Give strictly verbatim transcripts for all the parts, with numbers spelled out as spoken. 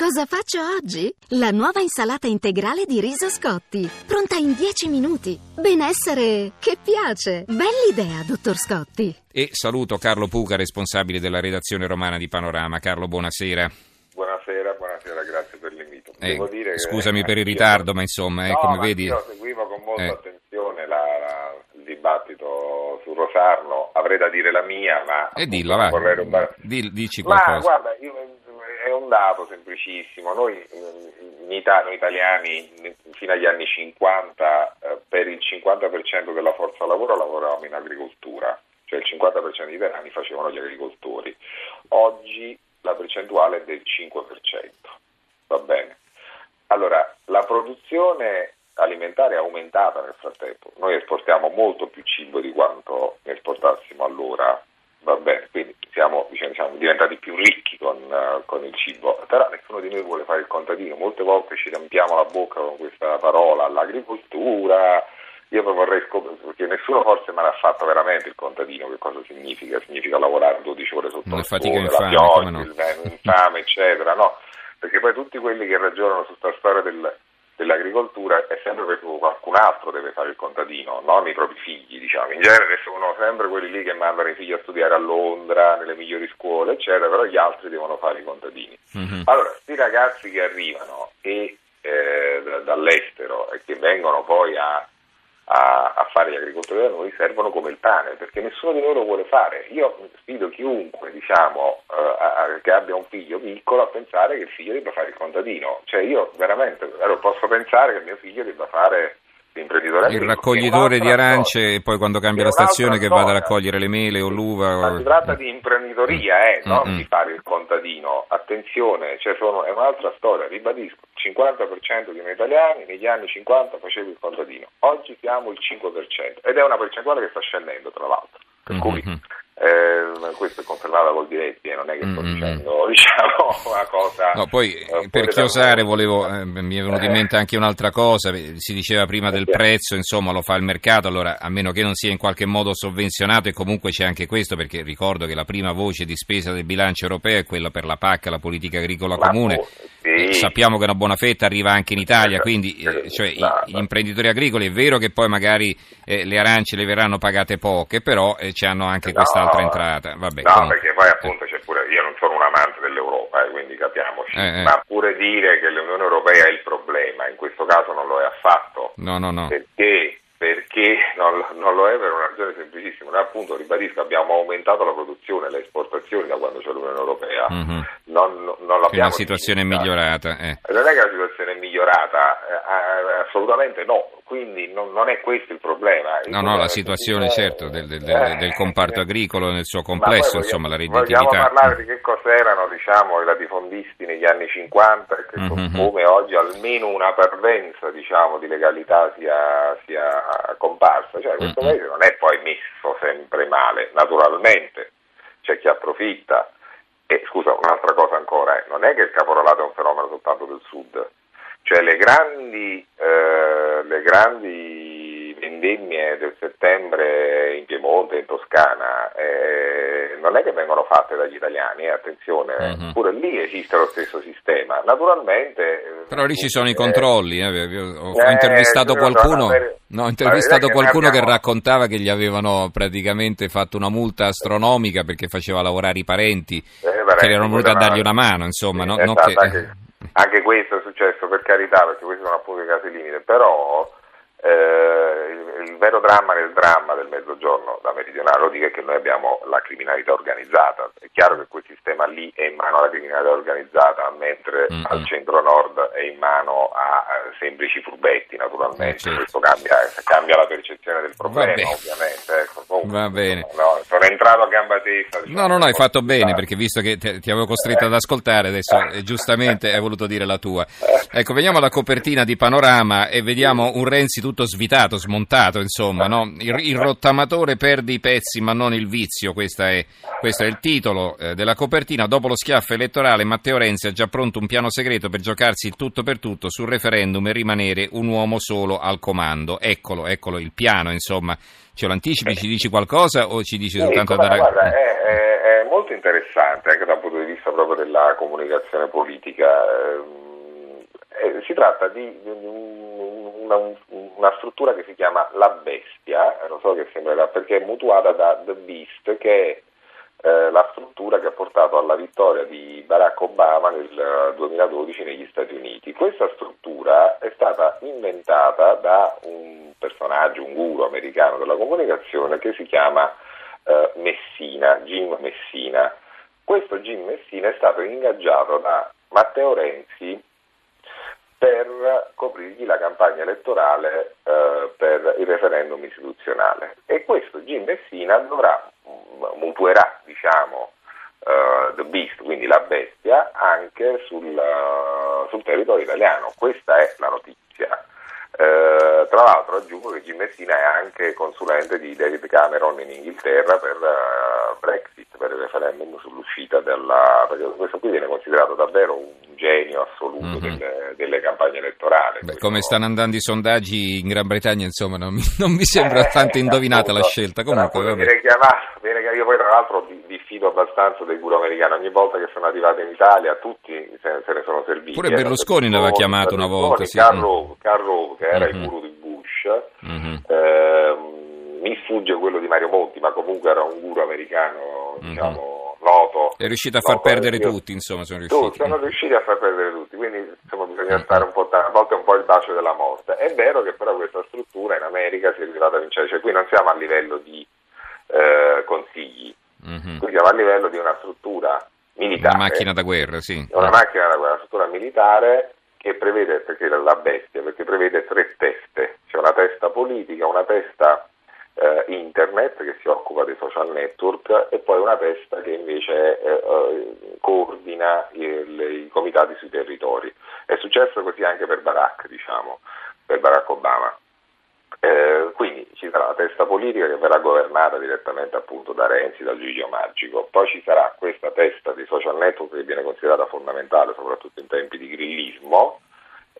Cosa faccio oggi? La nuova insalata integrale di riso Scotti, pronta in dieci minuti. Benessere che piace. Bell'idea, dottor Scotti. E saluto Carlo Puca, responsabile della redazione romana di Panorama. Carlo, buonasera. Buonasera, buonasera, grazie per l'invito. Eh, Devo dire scusami che, per il ritardo, io... ma insomma, no, eh, come ma vedi... io seguivo con molta eh. attenzione la, la, il dibattito su Rosarno. Avrei da dire la mia, ma... E dillo, va. Vorrei rubare... Dil, dici qualcosa. Ma guarda, io... è un dato semplicissimo. Noi in Italia, noi italiani fino agli anni cinquanta eh, per il cinquanta per cento della forza lavoro lavoravamo in agricoltura, cioè il cinquanta per cento degli italiani facevano gli agricoltori. Oggi la percentuale è del cinque per cento, va bene? Allora, la produzione alimentare è aumentata nel frattempo, noi esportiamo molto più cibo di quanto ne esportassimo allora, va bene, quindi siamo, diciamo, siamo diventati più ricchi con, uh, con il cibo, però nessuno di noi vuole fare il contadino. Molte volte ci riempiamo la bocca con questa parola, l'agricoltura. Io vorrei scoprire, perché nessuno forse me l'ha fatto veramente il contadino, che cosa significa? Significa lavorare dodici ore sotto il sole, la pioggia, no? Il fame, eccetera, no? Perché poi tutti quelli che ragionano su questa storia del... dell'agricoltura è sempre perché qualcun altro deve fare il contadino, non i propri figli, diciamo. In genere sono sempre quelli lì che mandano i figli a studiare a Londra, nelle migliori scuole, eccetera, però gli altri devono fare i contadini. Mm-hmm. Allora, questi ragazzi che arrivano e eh, dall'estero e che vengono poi a, a, a fare gli agricoltori da noi servono come il pane, perché nessuno di loro vuole fare. Io sfido chiunque, diciamo, che abbia un figlio piccolo a pensare che il figlio debba fare il contadino, cioè io veramente allora, posso pensare che mio figlio debba fare l'imprenditore, il raccoglitore di arance storia. E poi quando cambia la stazione che vada a raccogliere le mele o l'uva, ma o... si tratta di imprenditoria, eh, mm. non mm. di fare il contadino, attenzione, cioè sono, è un'altra storia, ribadisco, il cinquanta per cento degli italiani negli anni cinquanta faceva il contadino, oggi siamo il cinque per cento ed è una percentuale che sta scendendo, tra l'altro, per mm-hmm. cui Eh, questo è confermato da Valdiretti, eh, non è che sto mm-hmm. dicendo, diciamo, una cosa. No, poi eh, per chiosare volevo, eh, mi è venuto eh. in mente anche un'altra cosa. Si diceva prima eh, del certo. prezzo, insomma, lo fa il mercato. Allora, a meno che non sia in qualche modo sovvenzionato, e comunque c'è anche questo, perché ricordo che la prima voce di spesa del bilancio europeo è quella per la P A C, la politica agricola Ma comune. Po- sì. Sappiamo che una buona fetta arriva anche in Italia, quindi eh, cioè, no, gli no. imprenditori agricoli è vero che poi magari eh, le arance le verranno pagate poche, però eh, ci hanno anche no. questa altra entrata. Vabbè, no, comunque. Perché poi appunto c'è pure, io non sono un amante dell'Europa, eh, quindi capiamoci, eh, eh. ma pure dire che l'Unione Europea è il problema, in questo caso non lo è affatto. No, no, no. Perché? Perché non, non lo è per una ragione semplicissima. Noi appunto, ribadisco, abbiamo aumentato la produzione e le esportazioni da quando c'è l'Unione Europea. Mm-hmm. Non, non, non l'abbiamo. La situazione è migliorata. Eh. Non è che la situazione è migliorata, eh, assolutamente no. Quindi non, non è questo il problema. Il no, problema no, la situazione è... certo del, del, eh, del comparto eh, agricolo nel suo complesso, vogliamo, insomma, la redditività. Vogliamo parlare di che cos'erano, diciamo, i latifondisti negli anni cinquanta e che mm-hmm. come oggi almeno una parvenza, diciamo, di legalità sia, sia comparsa. Cioè questo mm-hmm. paese non è poi messo sempre male, naturalmente c'è chi approfitta. E scusa, un'altra cosa ancora, eh, non è che il caporalato è un fenomeno soltanto del sud. Cioè le grandi eh, le grandi vendemmie del settembre in Piemonte, in Toscana, eh, non è che vengono fatte dagli italiani, eh, attenzione, mm-hmm. pure lì esiste lo stesso sistema, naturalmente. Però lì ci sono eh, i controlli, eh. ho, ho eh, intervistato qualcuno, no, ho intervistato qualcuno che raccontava che gli avevano praticamente fatto una multa astronomica perché faceva lavorare i parenti, eh, che erano venuti a dargli una mano, insomma, sì, no, non che... che... Anche questo è successo, per carità, perché questi sono appunto i casi limite, però eh, il, il vero dramma nel dramma del mezzogiorno da meridionale lo dico è che noi abbiamo la criminalità organizzata. È chiaro che quel sistema lì è in mano alla criminalità organizzata, mentre mm-hmm. al centro-nord è in mano a, a semplici furbetti, naturalmente. Certo. Questo cambia, cambia la percezione del problema, va ovviamente. Ecco, comunque, va bene. No, sono entrato a gamba testa. Diciamo, no, no, no, hai fatto bene, perché visto che te, ti avevo costretto eh. ad ascoltare, adesso eh. giustamente hai voluto dire la tua. Eh. Ecco, veniamo alla copertina di Panorama e vediamo un Renzi tutto svitato, smontato, insomma, no? Il, il rottamatore perde i pezzi ma non il vizio, questo è, questo è il titolo eh, della copertina. Dopo lo schiaffo elettorale Matteo Renzi ha già pronto un piano segreto per giocarsi il tutto per tutto sul referendum e rimanere un uomo solo al comando. Eccolo, eccolo il piano, insomma, ce lo anticipi, ci dici qualcosa o ci dici sì, soltanto... Guarda, da... guarda, è, è molto molto interessante anche dal punto di vista proprio della comunicazione politica. Eh, si tratta di, di una, una struttura che si chiama La Bestia, non so che sembrerà, perché è mutuata da The Beast, che è eh, la struttura che ha portato alla vittoria di Barack Obama nel duemiladodici negli Stati Uniti. Questa struttura è stata inventata da un personaggio, un guru americano della comunicazione che si chiama eh, Messina, Jim Messina. Questo Jim Messina è stato ingaggiato da Matteo Renzi per coprirgli la campagna elettorale eh, per il referendum istituzionale, e questo Jim Messina dovrà, mutuerà diciamo uh, The Beast, quindi La Bestia, anche sul, uh, sul territorio italiano. Questa è la notizia. Uh, tra l'altro aggiungo che Jim Messina è anche consulente di David Cameron in Inghilterra per uh, Brexit, per il referendum sull'uscita della... perché questo qui viene considerato davvero un genio assoluto mm-hmm. delle, delle campagne elettorali. Beh, come stanno andando i sondaggi in Gran Bretagna, insomma, non mi, non mi sembra eh, tanto indovinata appunto, la scelta. Comunque vabbè. Viene chiamato, viene chiamato, io poi tra l'altro diffido abbastanza dei guru americani. Ogni volta che sono arrivati in Italia tutti se, se ne sono serviti. Pure Berlusconi ne aveva chiamato una volta. Sì. Carlo, Carlo, che era mm-hmm. il guru di Bush, mm-hmm. eh, mi sfugge quello di Mario Monti, ma comunque era un guru americano, diciamo, mm-hmm. noto. È riuscito a far perdere io, tutti, insomma, sono riusciti. Sono riusciti a far perdere tutti, quindi insomma, bisogna stare un po' t- a volte un po' il bacio della morte. È vero che però questa struttura in America si è rivelata a vincere, cioè qui non siamo a livello di eh, consigli, mm-hmm. qui siamo a livello di una struttura militare. Una macchina da guerra, sì. Una macchina da guerra, una struttura militare che prevede, perché la bestia, perché prevede tre teste, c'è cioè una testa politica, una testa internet che si occupa dei social network e poi una testa che invece eh, coordina il, i comitati sui territori. È successo così anche per Barack, diciamo, per Barack Obama. Eh, quindi ci sarà la testa politica che verrà governata direttamente appunto da Renzi, da Giulio Magico, poi ci sarà questa testa dei social network che viene considerata fondamentale soprattutto in tempi di grillismo,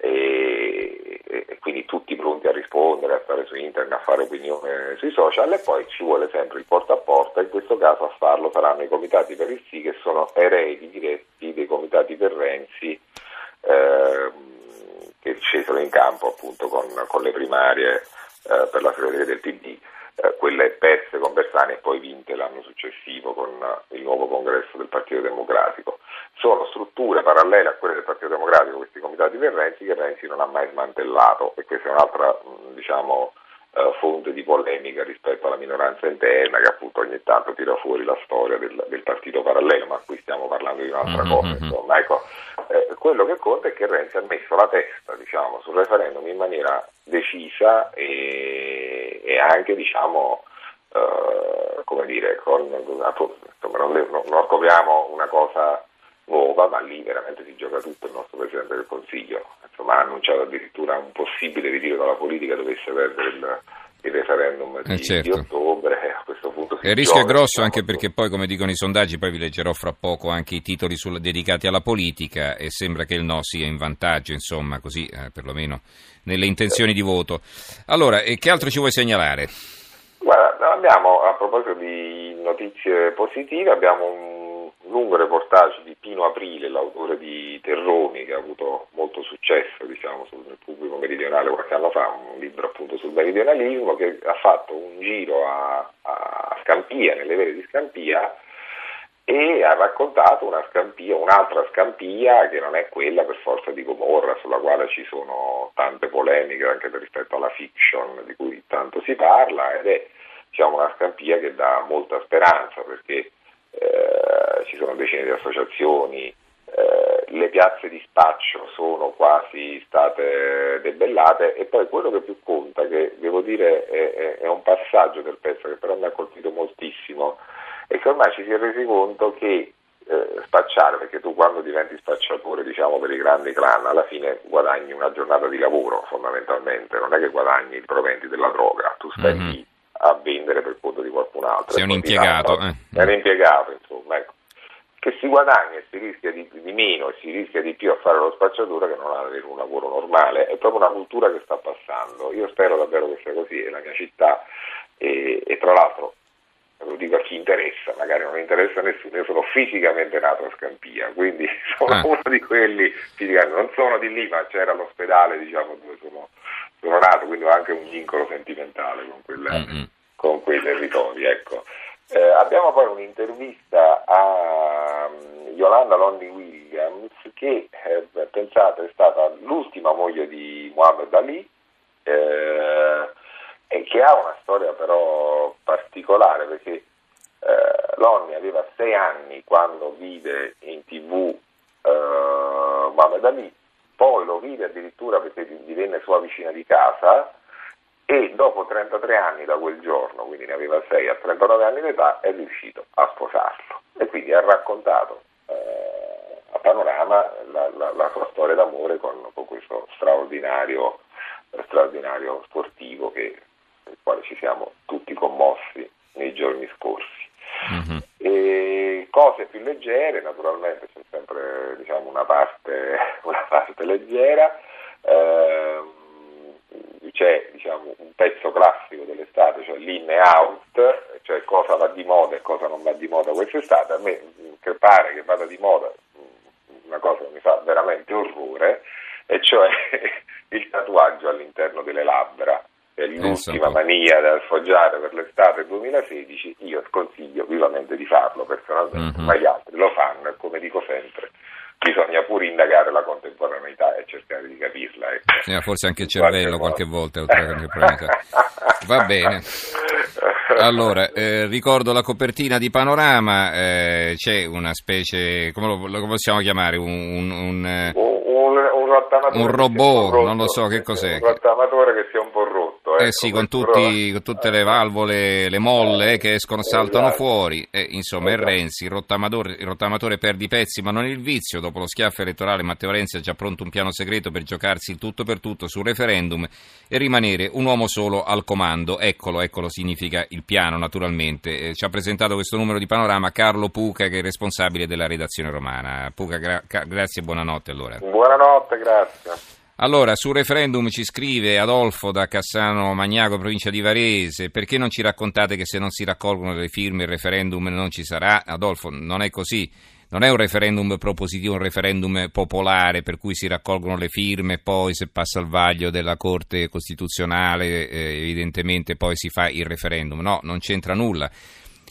E, e quindi tutti pronti a rispondere, a stare su internet, a fare opinione sui social, e poi ci vuole sempre il porta a porta. In questo caso a farlo saranno i comitati per il sì, che sono eredi diretti dei comitati per Renzi eh, che scesero in campo appunto con, con le primarie eh, per la segreteria del P D, eh, quelle perse con Bersani e poi vinte l'anno successivo con il nuovo congresso del Partito Democratico. Sono strutture parallele a quelle del Partito Democratico, questi comitati per Renzi, che Renzi non ha mai smantellato, e questa è un'altra diciamo eh, fonte di polemica rispetto alla minoranza interna che appunto ogni tanto tira fuori la storia del, del partito parallelo, ma qui stiamo parlando di un'altra mm-hmm. cosa. Insomma, ecco, eh, quello che conta è che Renzi ha messo la testa diciamo sul referendum in maniera decisa e, e anche diciamo eh, come dire con, insomma, non, non, non scopriamo una cosa nuova, ma lì veramente si gioca tutto. Il nostro Presidente del Consiglio insomma ha annunciato addirittura un possibile ritiro dalla politica dovesse perdere il, il referendum di, eh certo. di ottobre. A questo punto il rischio è grosso, anche molto... perché poi, come dicono i sondaggi, poi vi leggerò fra poco anche i titoli sul, dedicati alla politica, e sembra che il no sia in vantaggio, insomma, così eh, perlomeno nelle intenzioni eh. di voto. Allora, e che altro ci vuoi segnalare? Guarda, abbiamo, a proposito di notizie positive, abbiamo un lungo reportage di Pino Aprile, l'autore di Terroni, che ha avuto molto successo diciamo sul pubblico meridionale qualche anno fa, un libro appunto sul meridionalismo, che ha fatto un giro a, a Scampia, nelle vele di Scampia, e ha raccontato una Scampia, un'altra Scampia che non è quella per forza di Gomorra, sulla quale ci sono tante polemiche anche rispetto alla fiction di cui tanto si parla, ed è diciamo una Scampia che dà molta speranza, perché Eh, ci sono decine di associazioni, eh, le piazze di spaccio sono quasi state debellate, e poi quello che più conta, che devo dire è, è, è un passaggio del pezzo che però mi ha colpito moltissimo, è che ormai ci si è resi conto che eh, spacciare, perché tu quando diventi spacciatore diciamo per i grandi clan alla fine guadagni una giornata di lavoro fondamentalmente, non è che guadagni i proventi della droga, tu stai lì mm-hmm. a vendere per conto di qualcun altro. Sei un impiegato. Tanto, eh. È un impiegato, insomma. Ecco. Che si guadagna e si rischia di, di meno e si rischia di più a fare lo spacciatore che non ad avere un lavoro normale. È proprio una cultura che sta passando. Io spero davvero che sia così, è la mia città. E, e tra l'altro lo dico a chi interessa, magari non interessa a nessuno. Io sono fisicamente nato a Scampia, quindi sono ah. uno di quelli fisicamente, non sono di lì, ma c'era l'ospedale, diciamo, dove sono, sono nato, quindi ho anche un vincolo sentimentale con, quella, mm-hmm. con quei territori, ecco. Eh, abbiamo poi un'intervista a um, Yolanda Lonnie Williams, che eh, pensate è stata l'ultima moglie di Muhammad Ali, eh, e che ha una storia però particolare, perché eh, Lonnie aveva sei anni quando vide in tv eh, Muhammad Ali, poi lo vide addirittura perché divenne sua vicina di casa, e dopo trentatré anni da quel giorno, quindi ne aveva sei, a trentanove anni d'età è riuscito a sposarlo, e quindi ha raccontato eh, a Panorama la, la, la sua storia d'amore con, con questo straordinario straordinario sportivo che, del quale ci siamo tutti commossi nei giorni scorsi. Mm-hmm. E cose più leggere, naturalmente c'è sempre, diciamo, una parte una parte leggera. eh, C'è, diciamo, un pezzo classico dell'estate, cioè l'in e out, cioè cosa va di moda e cosa non va di moda quest'estate. A me che pare che vada di moda una cosa che mi fa veramente orrore, e cioè il tatuaggio all'interno delle labbra, è l'ultima mania da sfoggiare per l'estate duemilasedici. Io sconsiglio vivamente di farlo personalmente, mm-hmm. ma gli altri lo fanno, e come dico sempre, bisogna pure indagare la contemporaneità e cercare di capirla. Eh. Sì, forse anche il cervello qualche volta, qualche volta. Va bene. Allora, eh, ricordo la copertina di Panorama, eh, c'è una specie, come lo, lo possiamo chiamare, un... un, un, un, un, un, rottamatore un robot, un non lo so che cos'è. Un rottamatore che si è un po' rotto. Eh, ecco, sì, con, tutti, con tutte le valvole, le molle eh, che escono, saltano esatto. fuori. Eh, insomma, esatto. è Renzi, il rottamatore, il rottamatore perde i pezzi ma non il vizio. Dopo lo schiaffo elettorale Matteo Renzi ha già pronto un piano segreto per giocarsi il tutto per tutto sul referendum e rimanere un uomo solo al comando. Eccolo, eccolo significa il piano, naturalmente. Eh, ci ha presentato questo numero di Panorama Carlo Puca, che è responsabile della redazione romana. Puca, gra- ca- grazie e buonanotte allora. Buonanotte, grazie. Allora, sul referendum ci scrive Adolfo da Cassano Magnago, provincia di Varese: perché non ci raccontate che se non si raccolgono le firme il referendum non ci sarà? Adolfo, non è così. Non è un referendum propositivo, è un referendum popolare, per cui si raccolgono le firme, poi se passa il vaglio della Corte Costituzionale eh, evidentemente poi si fa il referendum. No, non c'entra nulla.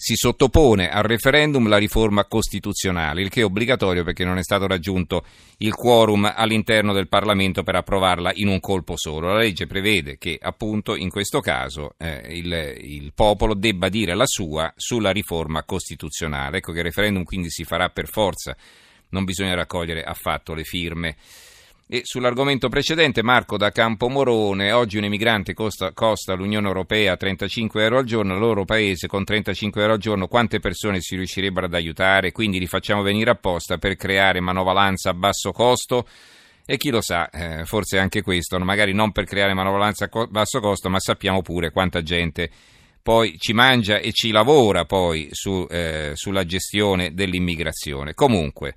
Si sottopone al referendum la riforma costituzionale, il che è obbligatorio perché non è stato raggiunto il quorum all'interno del Parlamento per approvarla in un colpo solo. La legge prevede che appunto in questo caso eh, il, il popolo debba dire la sua sulla riforma costituzionale. Ecco che il referendum quindi si farà per forza, non bisogna raccogliere affatto le firme. E sull'argomento precedente, Marco da Campomorone: oggi un emigrante costa, costa l'Unione Europea trentacinque euro al giorno, il loro paese con trentacinque euro al giorno quante persone si riuscirebbero ad aiutare? Quindi li facciamo venire apposta per creare manovalanza a basso costo? E chi lo sa, eh, forse anche questo, magari non per creare manovalanza a co- basso costo, ma sappiamo pure quanta gente poi ci mangia e ci lavora poi su, eh, sulla gestione dell'immigrazione. Comunque...